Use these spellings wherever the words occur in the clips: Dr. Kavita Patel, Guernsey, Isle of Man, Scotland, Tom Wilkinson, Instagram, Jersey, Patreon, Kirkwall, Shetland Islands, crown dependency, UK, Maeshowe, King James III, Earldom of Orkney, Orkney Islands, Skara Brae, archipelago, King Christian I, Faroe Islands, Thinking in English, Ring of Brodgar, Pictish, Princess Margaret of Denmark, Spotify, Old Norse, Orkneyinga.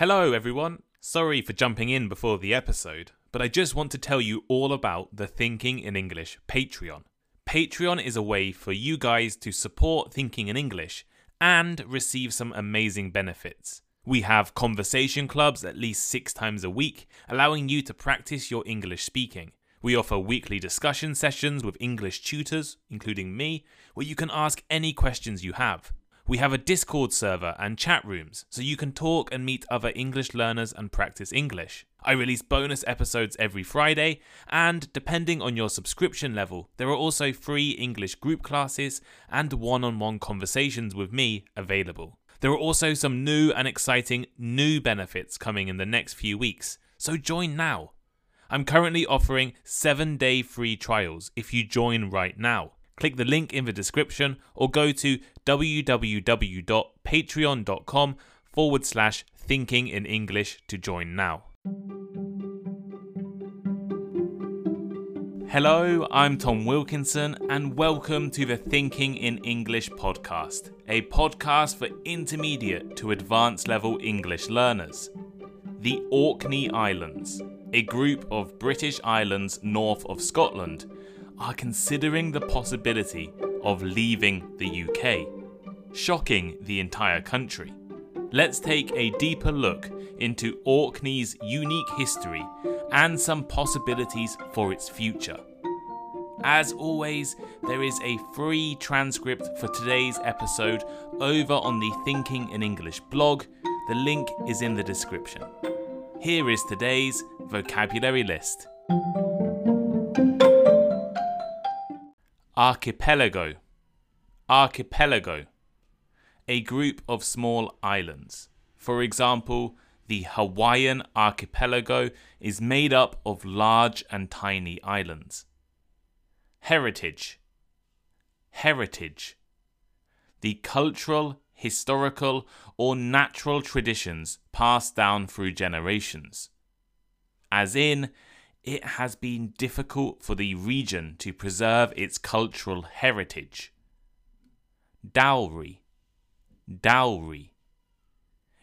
Hello everyone! Sorry for jumping in before the episode, but I just want to tell you all about the Thinking in English Patreon. Patreon is a way for you guys to support Thinking in English and receive some amazing benefits. We have conversation clubs at least 6 times a week, allowing you to practice your English speaking. We offer weekly discussion sessions with English tutors, including me, where you can ask any questions you have. We have a Discord server and chat rooms, so you can talk and meet other English learners and practice English. I release bonus episodes every Friday, and depending on your subscription level, there are also free English group classes and one-on-one conversations with me available. There are also some new and exciting new benefits coming in the next few weeks, so join now. I'm currently offering 7-day free trials if you join right now. Click the link in the description or go to www.patreon.com/thinkinginenglish to join now. Hello, I'm Tom Wilkinson and welcome to the Thinking in English podcast, a podcast for intermediate to advanced level English learners. The Orkney Islands, a group of British islands north of Scotland, are considering the possibility of leaving the UK, shocking the entire country. Let's take a deeper look into Orkney's unique history and some possibilities for its future. As always, there is a free transcript for today's episode over on the Thinking in English blog. The link is in the description. Here is today's vocabulary list. Archipelago. Archipelago. A group of small islands. For example, the Hawaiian archipelago is made up of large and tiny islands. Heritage. Heritage. The cultural, historical, or natural traditions passed down through generations. As in, it has been difficult for the region to preserve its cultural heritage. Dowry. Dowry.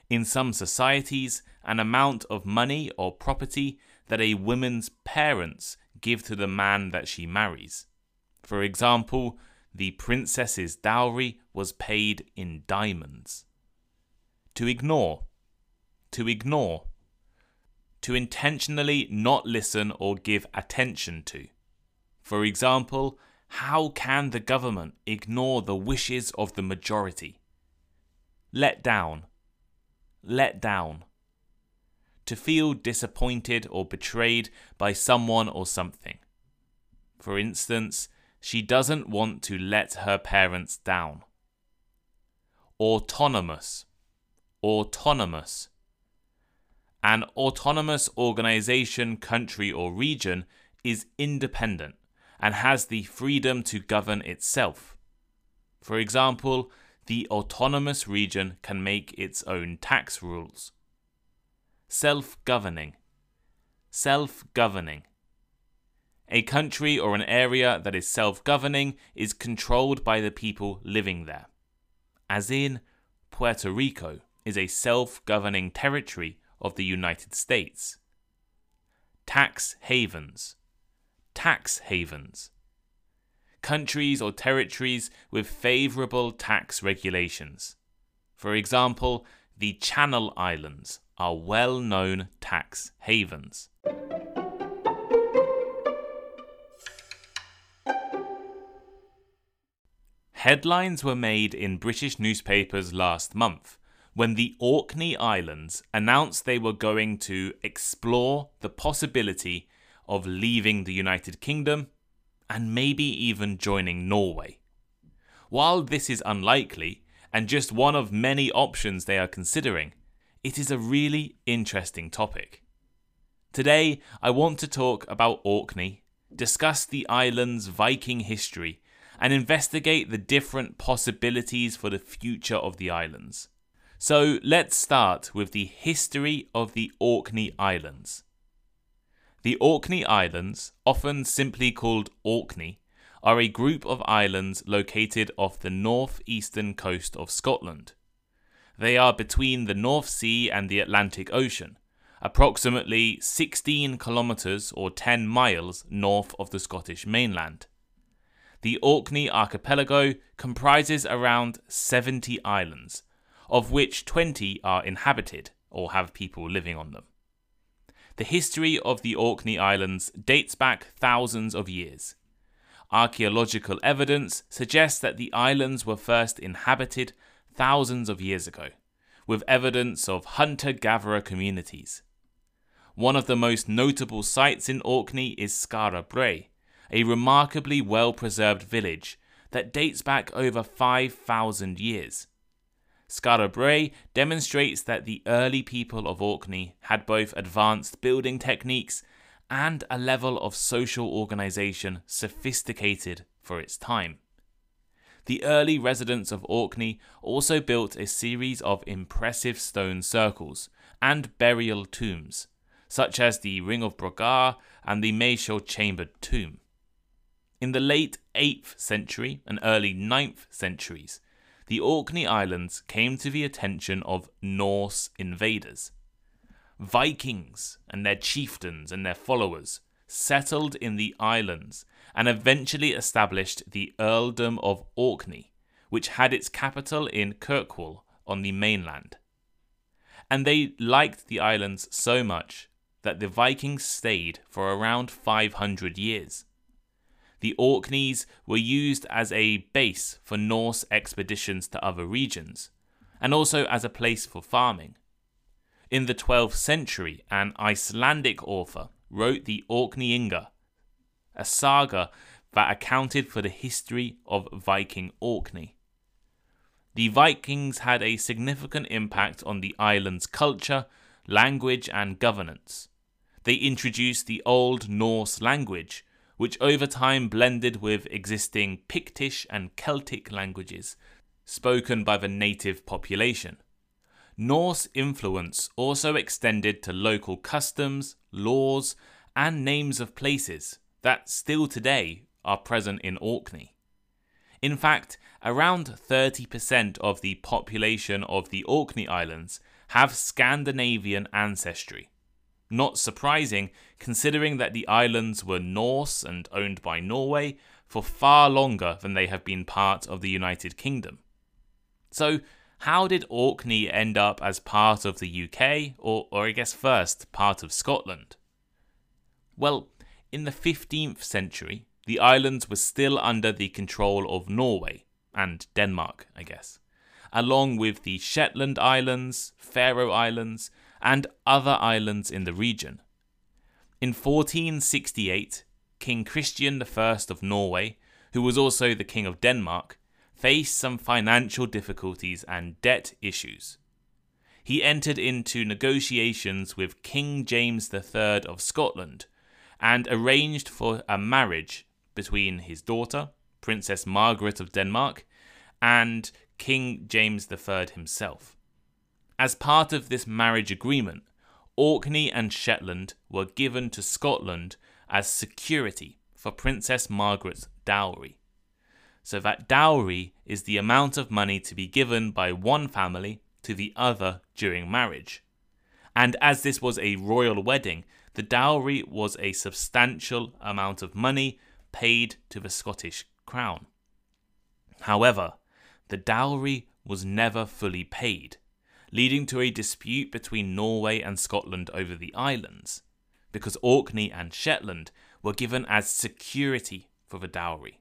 In some societies, an amount of money or property that a woman's parents give to the man that she marries. For example, the princess's dowry was paid in diamonds. To ignore. To ignore. To intentionally not listen or give attention to. For example, how can the government ignore the wishes of the majority? Let down. Let down. To feel disappointed or betrayed by someone or something. For instance, she doesn't want to let her parents down. Autonomous. Autonomous. An autonomous organisation, country or region is independent and has the freedom to govern itself. For example, the autonomous region can make its own tax rules. Self-governing. Self-governing. A country or an area that is self-governing is controlled by the people living there. As in, Puerto Rico is a self-governing territory of the United States. Tax havens. Tax havens. Countries or territories with favourable tax regulations. For example, the Channel Islands are well-known tax havens. Headlines were made in British newspapers last month when the Orkney Islands announced they were going to explore the possibility of leaving the United Kingdom and maybe even joining Norway. While this is unlikely and just one of many options they are considering, it is a really interesting topic. Today, I want to talk about Orkney, discuss the island's Viking history, and investigate the different possibilities for the future of the islands. So let's start with the history of the Orkney Islands. The Orkney Islands, often simply called Orkney, are a group of islands located off the northeastern coast of Scotland. They are between the North Sea and the Atlantic Ocean, approximately 16 kilometers or 10 miles north of the Scottish mainland. The Orkney archipelago comprises around 70 islands, of which 20 are inhabited or have people living on them. The history of the Orkney Islands dates back thousands of years. Archaeological evidence suggests that the islands were first inhabited thousands of years ago, with evidence of hunter-gatherer communities. One of the most notable sites in Orkney is Skara Brae, a remarkably well-preserved village that dates back over 5,000 years. Skara Brae demonstrates that the early people of Orkney had both advanced building techniques and a level of social organisation sophisticated for its time. The early residents of Orkney also built a series of impressive stone circles and burial tombs, such as the Ring of Brodgar and the Maeshowe chambered tomb. In the late 8th century and early 9th centuries, the Orkney Islands came to the attention of Norse invaders. Vikings and their chieftains and their followers settled in the islands and eventually established the Earldom of Orkney, which had its capital in Kirkwall on the mainland. And they liked the islands so much that the Vikings stayed for around 500 years. The Orkneys were used as a base for Norse expeditions to other regions, and also as a place for farming. In the 12th century, an Icelandic author wrote the Orkneyinga, a saga that accounted for the history of Viking Orkney. The Vikings had a significant impact on the island's culture, language, and governance. They introduced the Old Norse language, which over time blended with existing Pictish and Celtic languages spoken by the native population. Norse influence also extended to local customs, laws, and names of places that still today are present in Orkney. In fact, around 30% of the population of the Orkney Islands have Scandinavian ancestry. Not surprising, considering that the islands were Norse and owned by Norway for far longer than they have been part of the United Kingdom. So, how did Orkney end up as part of the UK, or I guess first, part of Scotland? Well, in the 15th century, the islands were still under the control of Norway, and Denmark, I guess, along with the Shetland Islands, Faroe Islands, and other islands in the region. In 1468, King Christian I of Norway, who was also the King of Denmark, faced some financial difficulties and debt issues. He entered into negotiations with King James III of Scotland and arranged for a marriage between his daughter, Princess Margaret of Denmark, and King James III himself. As part of this marriage agreement, Orkney and Shetland were given to Scotland as security for Princess Margaret's dowry. So that dowry is the amount of money to be given by one family to the other during marriage. And as this was a royal wedding, the dowry was a substantial amount of money paid to the Scottish crown. However, the dowry was never fully paid, leading to a dispute between Norway and Scotland over the islands, because Orkney and Shetland were given as security for the dowry.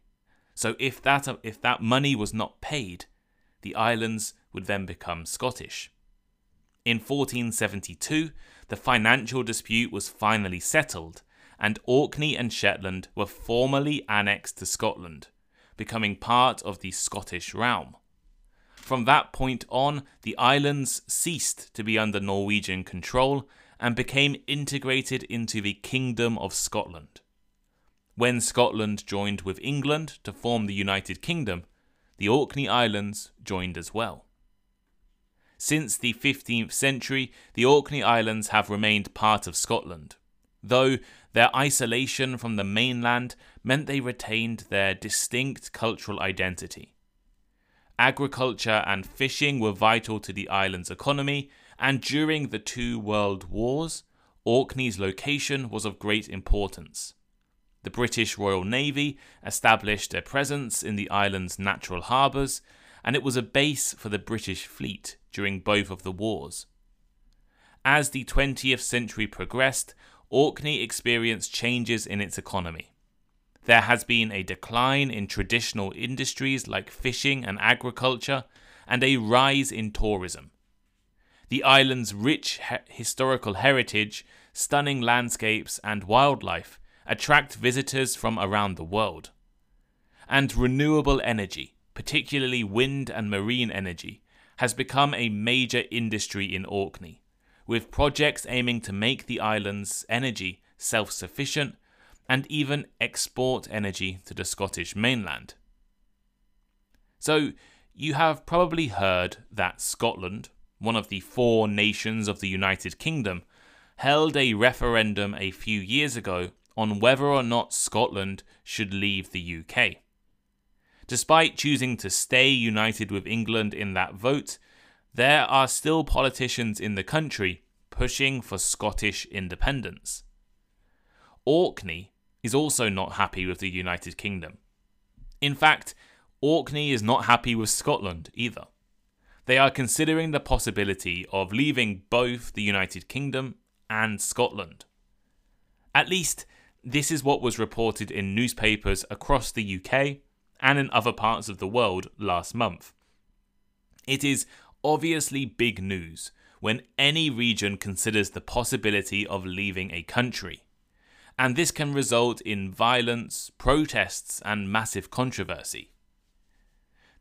So if that money was not paid, the islands would then become Scottish. In 1472, the financial dispute was finally settled, and Orkney and Shetland were formally annexed to Scotland, becoming part of the Scottish realm. From that point on, the islands ceased to be under Norwegian control and became integrated into the Kingdom of Scotland. When Scotland joined with England to form the United Kingdom, the Orkney Islands joined as well. Since the 15th century, the Orkney Islands have remained part of Scotland, though their isolation from the mainland meant they retained their distinct cultural identity. Agriculture and fishing were vital to the island's economy, and during the two world wars, Orkney's location was of great importance. The British Royal Navy established a presence in the island's natural harbours, and it was a base for the British fleet during both of the wars. As the 20th century progressed, Orkney experienced changes in its economy. There has been a decline in traditional industries like fishing and agriculture, and a rise in tourism. The island's rich historical heritage, stunning landscapes and wildlife attract visitors from around the world. And renewable energy, particularly wind and marine energy, has become a major industry in Orkney, with projects aiming to make the island's energy self-sufficient and even export energy to the Scottish mainland. So, you have probably heard that Scotland, one of the four nations of the United Kingdom, held a referendum a few years ago on whether or not Scotland should leave the UK. Despite choosing to stay united with England in that vote, there are still politicians in the country pushing for Scottish independence. Orkney is also not happy with the United Kingdom. In fact, Orkney is not happy with Scotland either. They are considering the possibility of leaving both the United Kingdom and Scotland. At least, this is what was reported in newspapers across the UK and in other parts of the world last month. It is obviously big news when any region considers the possibility of leaving a country, and this can result in violence, protests, and massive controversy.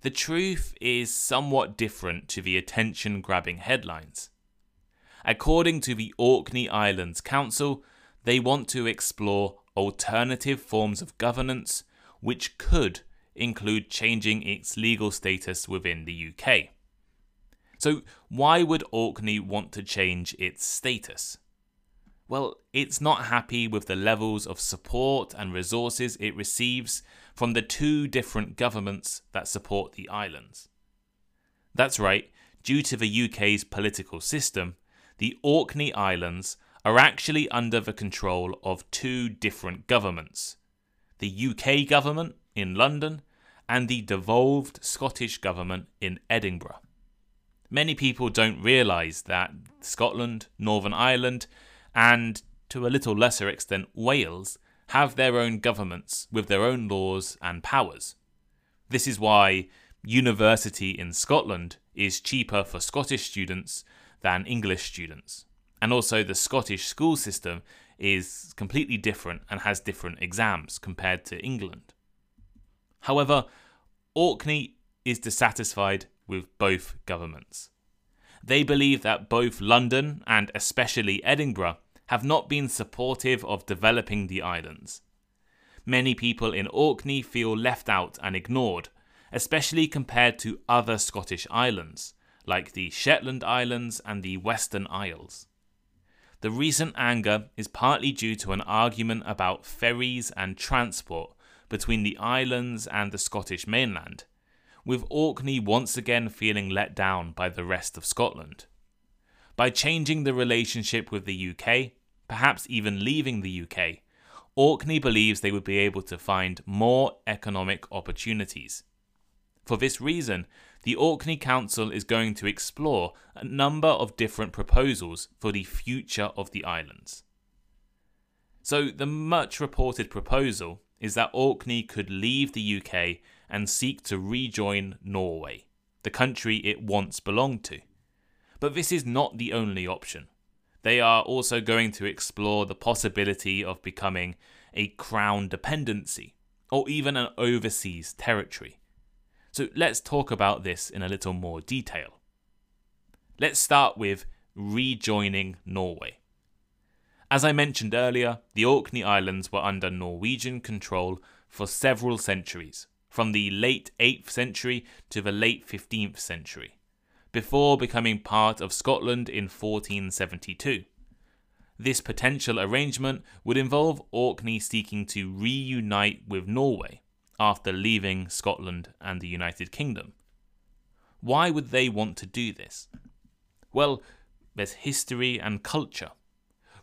The truth is somewhat different to the attention-grabbing headlines. According to the Orkney Islands Council, they want to explore alternative forms of governance, which could include changing its legal status within the UK. So, why would Orkney want to change its status? Well, it's not happy with the levels of support and resources it receives from the two different governments that support the islands. That's right, due to the UK's political system, the Orkney Islands are actually under the control of two different governments, the UK government in London and the devolved Scottish government in Edinburgh. Many people don't realise that Scotland, Northern Ireland, and to a little lesser extent Wales have their own governments with their own laws and powers. This is why university in Scotland is cheaper for Scottish students than English students. And also the Scottish school system is completely different and has different exams compared to England. However, Orkney is dissatisfied with both governments. They believe that both London and especially Edinburgh have not been supportive of developing the islands. Many people in Orkney feel left out and ignored, especially compared to other Scottish islands, like the Shetland Islands and the Western Isles. The recent anger is partly due to an argument about ferries and transport between the islands and the Scottish mainland, with Orkney once again feeling let down by the rest of Scotland. By changing the relationship with the UK, perhaps even leaving the UK, Orkney believes they would be able to find more economic opportunities. For this reason, the Orkney Council is going to explore a number of different proposals for the future of the islands. So the much reported proposal is that Orkney could leave the UK and seek to rejoin Norway, the country it once belonged to. But this is not the only option. They are also going to explore the possibility of becoming a crown dependency, or even an overseas territory. So let's talk about this in a little more detail. Let's start with rejoining Norway. As I mentioned earlier, the Orkney Islands were under Norwegian control for several centuries, from the late 8th century to the late 15th century, before becoming part of Scotland in 1472. This potential arrangement would involve Orkney seeking to reunite with Norway after leaving Scotland and the United Kingdom. Why would they want to do this? Well, there's history and culture.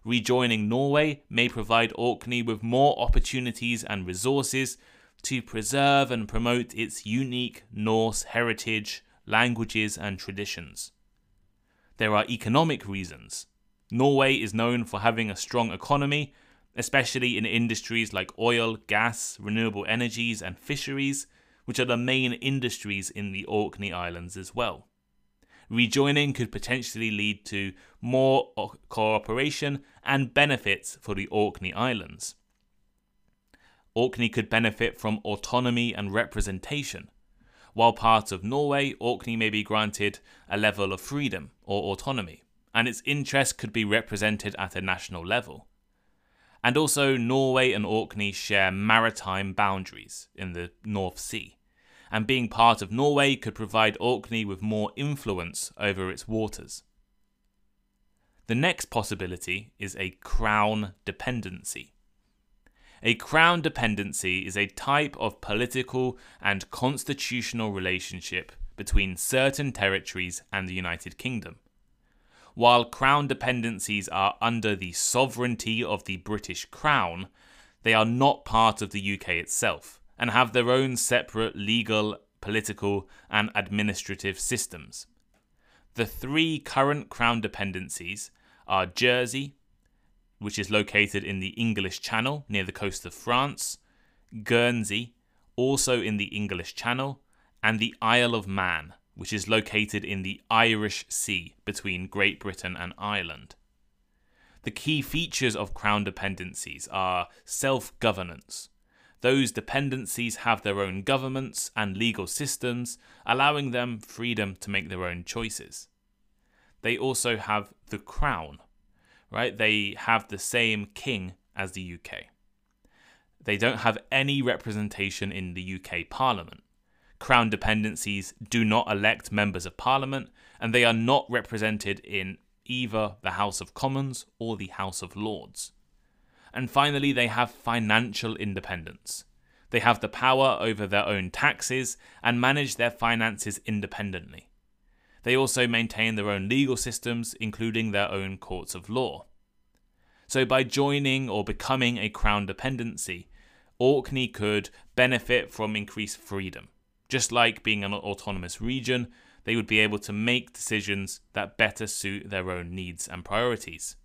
Rejoining Norway may provide Orkney with more opportunities and resources to preserve and promote its unique Norse heritage, languages and traditions. There are economic reasons. Norway is known for having a strong economy, especially in industries like oil, gas, renewable energies and fisheries, which are the main industries in the Orkney Islands as well. Rejoining could potentially lead to more cooperation and benefits for the Orkney Islands. Orkney could benefit from autonomy and representation. While part of Norway, Orkney may be granted a level of freedom or autonomy, and its interests could be represented at a national level. And also, Norway and Orkney share maritime boundaries in the North Sea, and being part of Norway could provide Orkney with more influence over its waters. The next possibility is a crown dependency. A crown dependency is a type of political and constitutional relationship between certain territories and the United Kingdom. While crown dependencies are under the sovereignty of the British Crown, they are not part of the UK itself and have their own separate legal, political, and administrative systems. The three current crown dependencies are Jersey, which is located in the English Channel near the coast of France, Guernsey, also in the English Channel, and the Isle of Man, which is located in the Irish Sea between Great Britain and Ireland. The key features of crown dependencies are self-governance. Those dependencies have their own governments and legal systems, allowing them freedom to make their own choices. They also have the crown, right? They have the same king as the UK. They don't have any representation in the UK Parliament. Crown dependencies do not elect members of parliament, and they are not represented in either the House of Commons or the House of Lords. And finally, they have financial independence. They have the power over their own taxes and manage their finances independently. They also maintain their own legal systems, including their own courts of law. So by joining or becoming a crown dependency, Orkney could benefit from increased freedom. Just like being an autonomous region, they would be able to make decisions that better suit their own needs and priorities.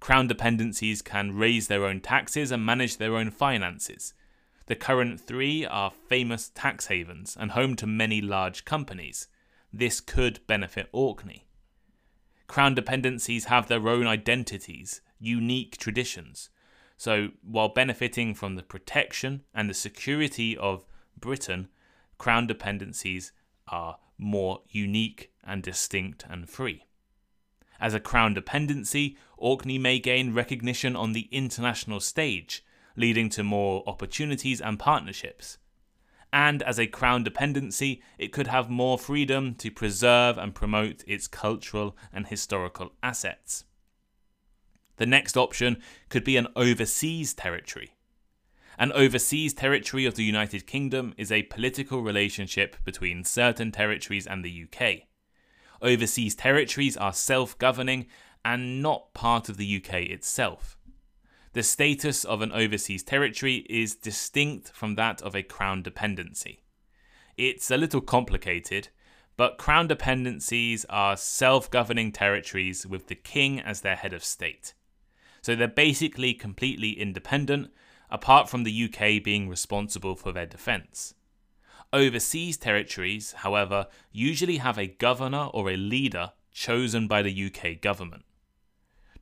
Crown dependencies can raise their own taxes and manage their own finances. The current three are famous tax havens and home to many large companies. This could benefit Orkney. Crown dependencies have their own identities, unique traditions. So while benefiting from the protection and the security of Britain, crown dependencies are more unique and distinct and free. As a crown dependency, Orkney may gain recognition on the international stage, leading to more opportunities and partnerships. And as a crown dependency, it could have more freedom to preserve and promote its cultural and historical assets. The next option could be an overseas territory. An overseas territory of the United Kingdom is a political relationship between certain territories and the UK. Overseas territories are self-governing and not part of the UK itself. The status of an overseas territory is distinct from that of a crown dependency. It's a little complicated, but crown dependencies are self-governing territories with the king as their head of state. So they're basically completely independent, apart from the UK being responsible for their defence. Overseas territories, however, usually have a governor or a leader chosen by the UK government.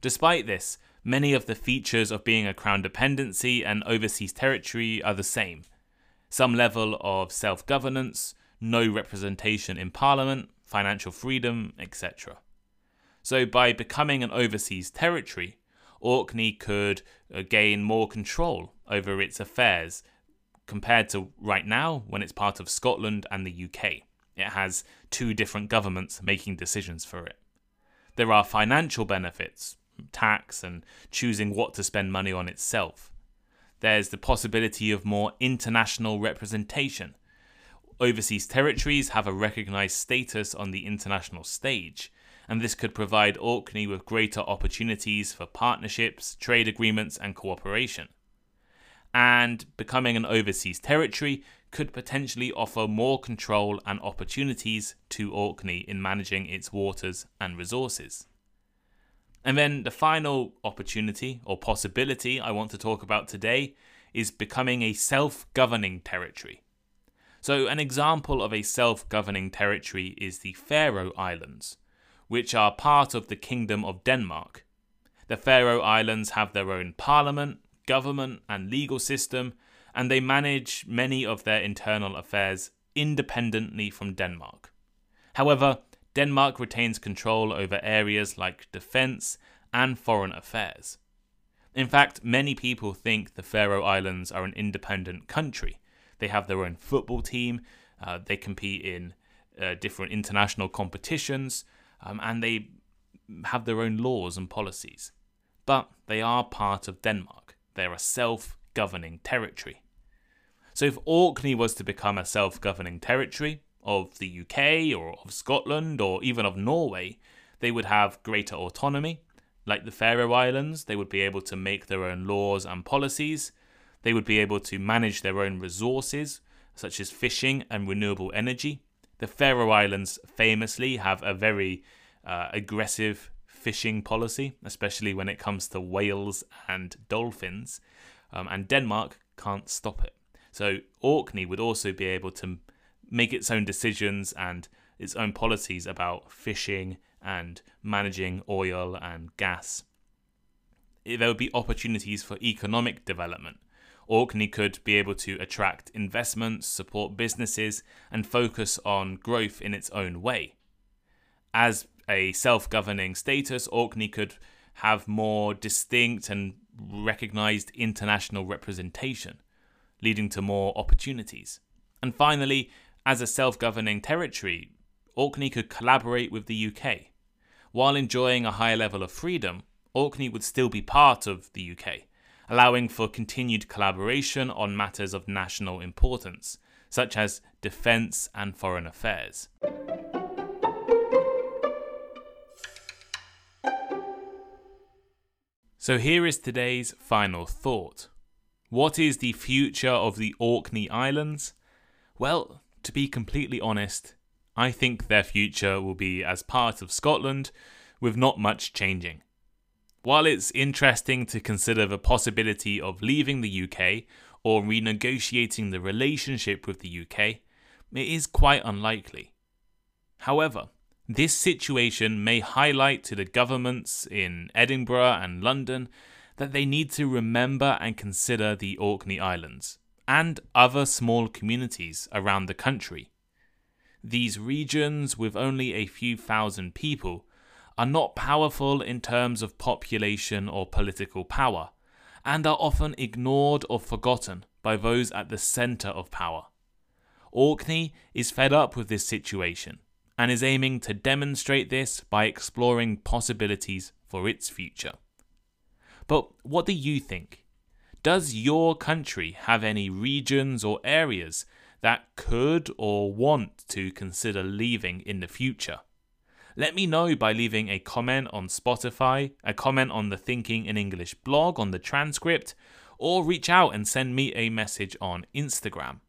Despite this, many of the features of being a crown dependency and overseas territory are the same. Some level of self-governance, no representation in parliament, financial freedom, etc. So by becoming an overseas territory, Orkney could gain more control over its affairs compared to right now when it's part of Scotland and the UK. It has two different governments making decisions for it. There are financial benefits, tax and choosing what to spend money on itself. There's the possibility of more international representation. Overseas territories have a recognised status on the international stage, and this could provide Orkney with greater opportunities for partnerships, trade agreements and cooperation. And becoming an overseas territory could potentially offer more control and opportunities to Orkney in managing its waters and resources. And then the final opportunity or possibility I want to talk about today is becoming a self-governing territory. So an example of a self-governing territory is the Faroe Islands, which are part of the Kingdom of Denmark. The Faroe Islands have their own parliament, government and legal system, and they manage many of their internal affairs independently from Denmark. However, Denmark retains control over areas like defence and foreign affairs. In fact, many people think the Faroe Islands are an independent country. They have their own football team, they compete in different international competitions, and they have their own laws and policies. But they are part of Denmark. They're a self-governing territory. So if Orkney was to become a self-governing territory of the UK or of Scotland or even of Norway, they would have greater autonomy. Like the Faroe Islands, they would be able to make their own laws and policies. They would be able to manage their own resources, such as fishing and renewable energy. The Faroe Islands famously have a very aggressive fishing policy, especially when it comes to whales and dolphins, and Denmark can't stop it. So Orkney would also be able to make its own decisions and its own policies about fishing and managing oil and gas. There would be opportunities for economic development. Orkney could be able to attract investments, support businesses, and focus on growth in its own way. As a self-governing status, Orkney could have more distinct and recognised international representation, leading to more opportunities. And finally, as a self-governing territory, Orkney could collaborate with the UK. While enjoying a high level of freedom, Orkney would still be part of the UK, allowing for continued collaboration on matters of national importance, such as defence and foreign affairs. So here is today's final thought. What is the future of the Orkney Islands? Well, to be completely honest, I think their future will be as part of Scotland, with not much changing. While it's interesting to consider the possibility of leaving the UK or renegotiating the relationship with the UK, it is quite unlikely. However, this situation may highlight to the governments in Edinburgh and London that they need to remember and consider the Orkney Islands and other small communities around the country. These regions, with only a few thousand people, are not powerful in terms of population or political power, and are often ignored or forgotten by those at the centre of power. Orkney is fed up with this situation, and is aiming to demonstrate this by exploring possibilities for its future. But what do you think? Does your country have any regions or areas that could or want to consider leaving in the future? Let me know by leaving a comment on Spotify, a comment on the Thinking in English blog on the transcript, or reach out and send me a message on Instagram.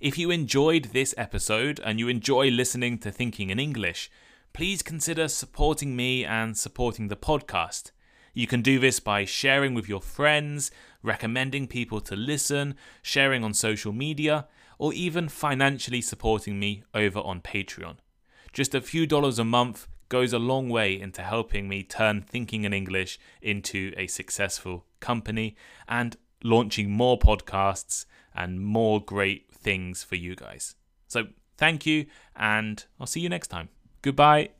If you enjoyed this episode and you enjoy listening to Thinking in English, please consider supporting me and supporting the podcast. You can do this by sharing with your friends, recommending people to listen, sharing on social media, or even financially supporting me over on Patreon. Just a few dollars a month goes a long way into helping me turn Thinking in English into a successful company and launching more podcasts and more great things for you guys. So thank you, and I'll see you next time. Goodbye.